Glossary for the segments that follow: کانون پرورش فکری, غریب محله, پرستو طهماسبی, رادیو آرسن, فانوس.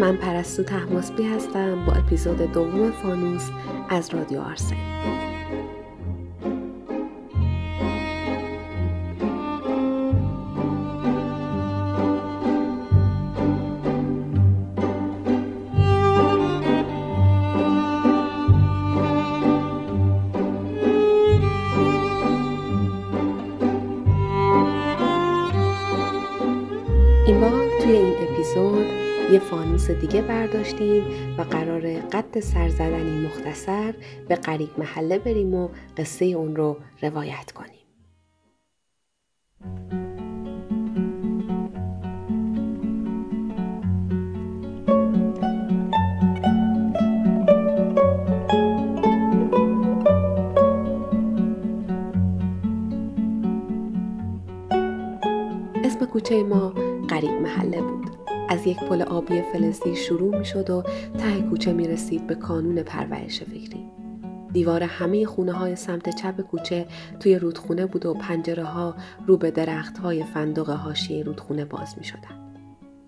من پرستو طهماسبی هستم با اپیزود دوم فانوس از رادیو آرسن. این بار توی این اپیزود یه فانوس دیگه برداشتیم و قراره قد سرزدنی مختصر به غریب محله بریم و قصه اون رو روایت کنیم. اسم کوچه ما غریب محله بود. از یک پل آبی فلزی شروع می شد و ته کوچه می رسید به کانون پرورش فکری. دیوار همه خونه های سمت چپ کوچه توی رودخونه بود و پنجره ها رو به درخت های فندق حاشیه رودخونه باز می شدن.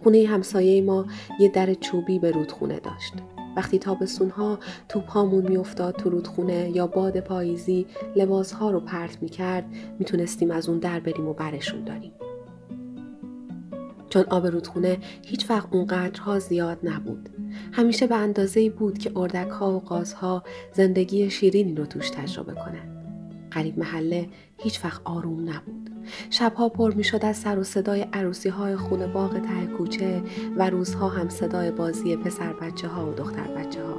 خونه همسایه ما یه در چوبی به رودخونه داشت. وقتی تابستون ها توپ هامون می افتاد تو رودخونه یا باد پاییزی لباس ها رو پرت می کرد، می تونستیم از اون در بریم و برشون داریم. چون آب رودخونه هیچ وقت اونقدرها زیاد نبود. همیشه به اندازه‌ای بود که اردک‌ها و قازها زندگی شیرینی رو توش تجربه کنن. غریب محله هیچ وقت آروم نبود. شبها پر می‌شد از سر و صدای عروسی‌های خونه باغ ته کوچه و روزها هم صدای بازی پسر بچه‌ها و دختر بچه‌ها.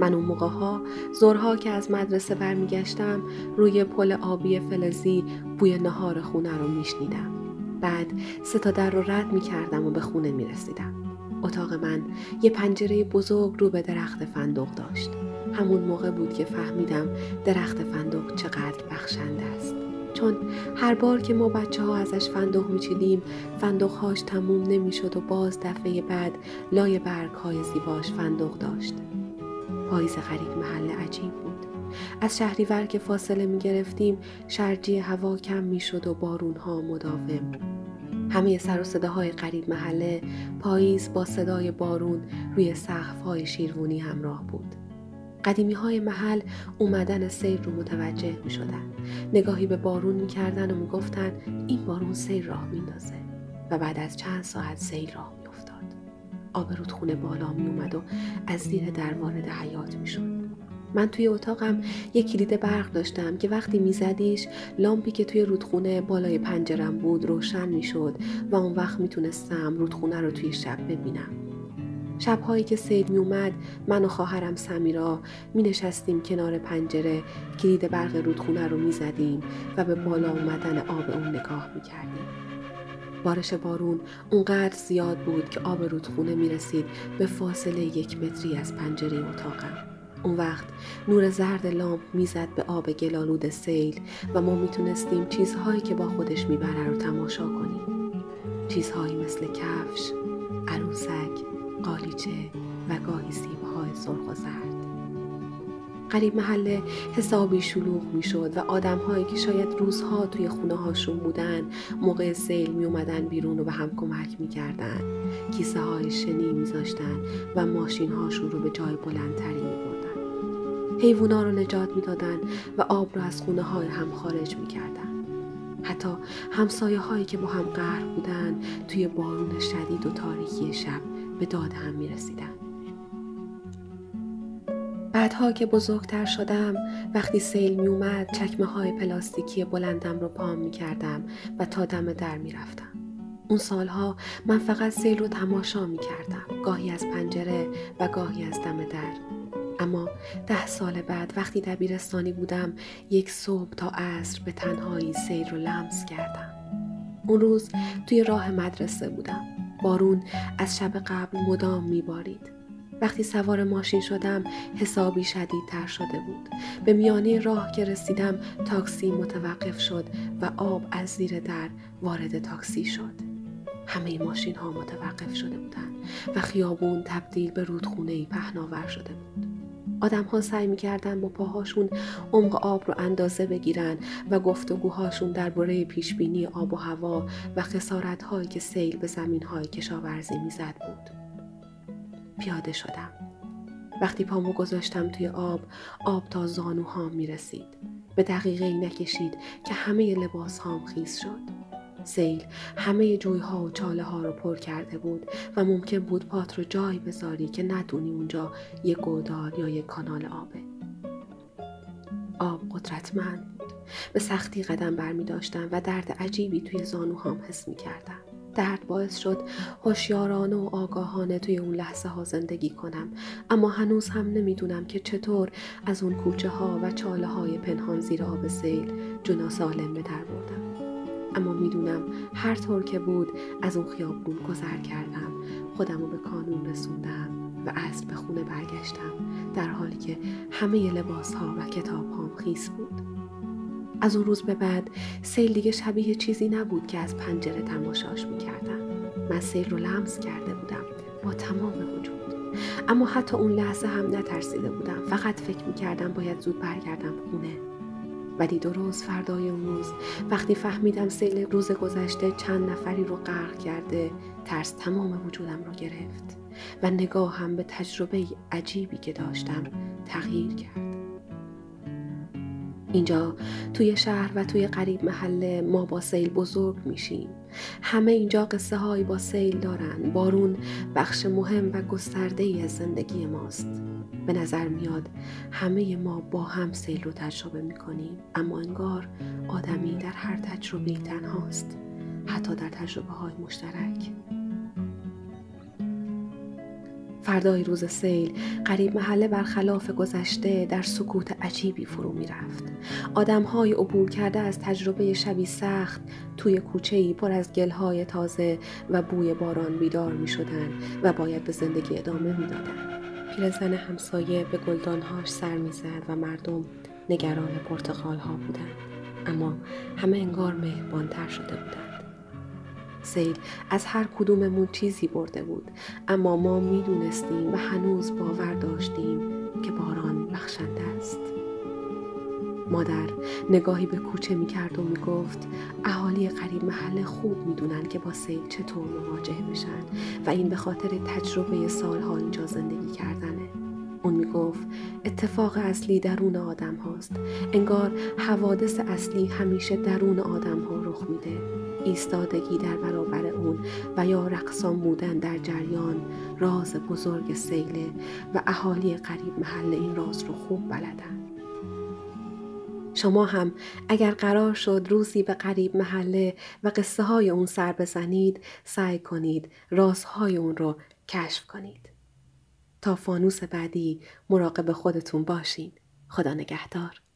من اون موقع‌ها ظهرها که از مدرسه برمیگشتم روی پل آبی فلزی بوی نهار خونه رو می‌شنیدم. بعد سه تا در رو رد می کردم و به خونه می رسیدم. اتاق من یه پنجره بزرگ رو به درخت فندق داشت. همون موقع بود که فهمیدم درخت فندق چقدر بخشنده است. چون هر بار که ما بچه ها ازش فندق می چیدیم فندق هاش تموم نمی شد و باز دفعه بعد لای برگ های زیباش فندق داشت. پاییز غریب محله عجیب بود. از شهریور که فاصله می گرفتیم شرجی هوا کم می شد و بارون ها مداوم. همه سر و صداهای غریب محله پاییز با صدای بارون روی سقف های شیروانی همراه بود. قدیمی های محل اومدن سیل رو متوجه می شدن. نگاهی به بارون می کردن و می گفتن این بارون سیل راه می اندازه و بعد از چند ساعت سیل راه می افتاد. آب رودخونه بالا می اومد و از زیر در وارد حیاط می شد. من توی اتاقم یک کلید برق داشتم که وقتی میزدیش لامپی که توی رودخونه بالای پنجرم بود روشن میشد و اون وقت میتونستم رودخونه رو توی شب ببینم. شب‌هایی که سید میومد من و خواهرم سمیرا مینشستیم کنار پنجره، کلید برق رودخونه رو میزدیم و به بالا اومدن آب اون نگاه میکردیم. بارش بارون اونقدر زیاد بود که آب رودخونه میرسید به فاصله 1 متری از پنجره اتاقم. اون وقت نور زرد لامپ میزد به آب گلالود سیل و ما میتونستیم چیزهایی که با خودش میبره رو تماشا کنیم. چیزهایی مثل کفش، عروسک، قالیچه و گاهی سیبهای سرخ و زرد. غریب محله حسابی شلوغ میشد و آدمهایی که شاید روزها توی خونه هاشون بودن موقع سیل میومدن بیرون و به هم کمک میکردن. کیسه های شنی میذاشتن و ماشین هاشون رو به جای بلندتری میبردن. حیوونا رو نجات میدادن و آب رو از خونه های هم خارج میکردن. حتی همسایه هایی که با هم قهر بودن توی بارون شدید و تاریکی شب به داد هم میرسیدن. بعدها که بزرگتر شدم وقتی سیل میومد چکمه های پلاستیکی بلندم رو پام میکردم و تا دم در میرفتم. اون سالها من فقط سیل رو تماشا میکردم، گاهی از پنجره و گاهی از دم در. اما 10 سال بعد وقتی دبیرستانی بودم یک صبح تا عصر به تنهایی سیل رو لمس کردم. اون روز توی راه مدرسه بودم. بارون از شب قبل مدام میبارید. وقتی سوار ماشین شدم حسابی شدیدتر شده بود. به میانه راه که رسیدم تاکسی متوقف شد و آب از زیر در وارد تاکسی شد. همه ماشین ها متوقف شده بودن و خیابون تبدیل به رودخونه‌ای پهناور شده بود. آدم ها سعی می کردن با پاهاشون عمق آب رو اندازه بگیرن و گفتگوهاشون درباره پیشبینی آب و هوا و خسارت هایی که سیل به زمین های کشاورزی می زد بود. پیاده شدم. وقتی پامو گذاشتم توی آب، آب تا زانوهام میرسید. به دقیقه ای نکشید که همه لباس هام خیس شد. سیل همه جویها و چاله ها رو پر کرده بود و ممکن بود پات رو جایی بذاری که ندونی اونجا یه گودال یا یه کانال آبه. آب قدرتمند بود. به سختی قدم برمی داشتم و درد عجیبی توی زانوهام حس می کردم. درد باعث شد هوشیارانه و آگاهانه توی اون لحظه ها زندگی کنم، اما هنوز هم نمیدونم که چطور از اون کوچه ها و چاله های پنهان زیر آب سیل جنا سالم به در بردم. اما میدونم هر طور که بود از اون خیابون گذر کردم، خودم رو به کانون رسوندم و عصر به خونه برگشتم، در حالی که همه لباس ها و کتاب هام خیس بود. از اون روز به بعد سیل دیگه شبیه چیزی نبود که از پنجره تماشاش میکردم. من سیل رو لمس کرده بودم با تمام وجود، اما حتی اون لحظه هم نترسیده بودم. فقط فکر میکردم باید زود برگردم خونه. ولی دو روز فردای اون روز وقتی فهمیدم سیل روز گذشته چند نفری رو غرق کرده، ترس تمام وجودم رو گرفت و نگاهم به تجربه عجیبی که داشتم تغییر کرد. اینجا توی شهر و توی غریب محله ما با سیل بزرگ میشیم. همه اینجا قصه هایی با سیل دارن. بارون بخش مهم و گسترده‌ای از زندگی ماست. به نظر میاد همه ما با هم سیل رو تجربه میکنیم، اما انگار آدمی در هر تجربه‌ای تنهاست، حتی در تجربه های مشترک. فردای روز سیل، غریب محله برخلاف گذشته در سکوت عجیبی فرو می رفت. آدم های عبور کرده از تجربه شبی سخت توی کوچه‌ای پر از گل‌های تازه و بوی باران بیدار می شدن و باید به زندگی ادامه می دادن. پیرزن همسایه به گلدانهاش سر می زد و مردم نگران پرتقال‌ها بودند، اما همه انگار مهربان‌تر شده بودند. سیل از هر کدوممون چیزی برده بود، اما ما میدونستیم و هنوز باور داشتیم که باران بخشنده است. مادر نگاهی به کوچه میکرد و میگفت اهالی غریب محله خوب میدونن که با سیل چطور مواجه بشن و این به خاطر تجربه سالها اینجا زندگی کردنه. اون میگفت اتفاق اصلی درون آدم هاست. انگار حوادث اصلی همیشه درون آدم ها رخ میده. ایستادگی در برابر اون و یا رقصان بودن در جریان راز بزرگ سیله و اهالی غریب محله این راز رو خوب بلدن. شما هم اگر قرار شد روزی به غریب محله و قصه های اون سر بزنید، سعی کنید رازهای اون رو کشف کنید. تا فانوس بعدی مراقب خودتون باشین. خدا نگهدار.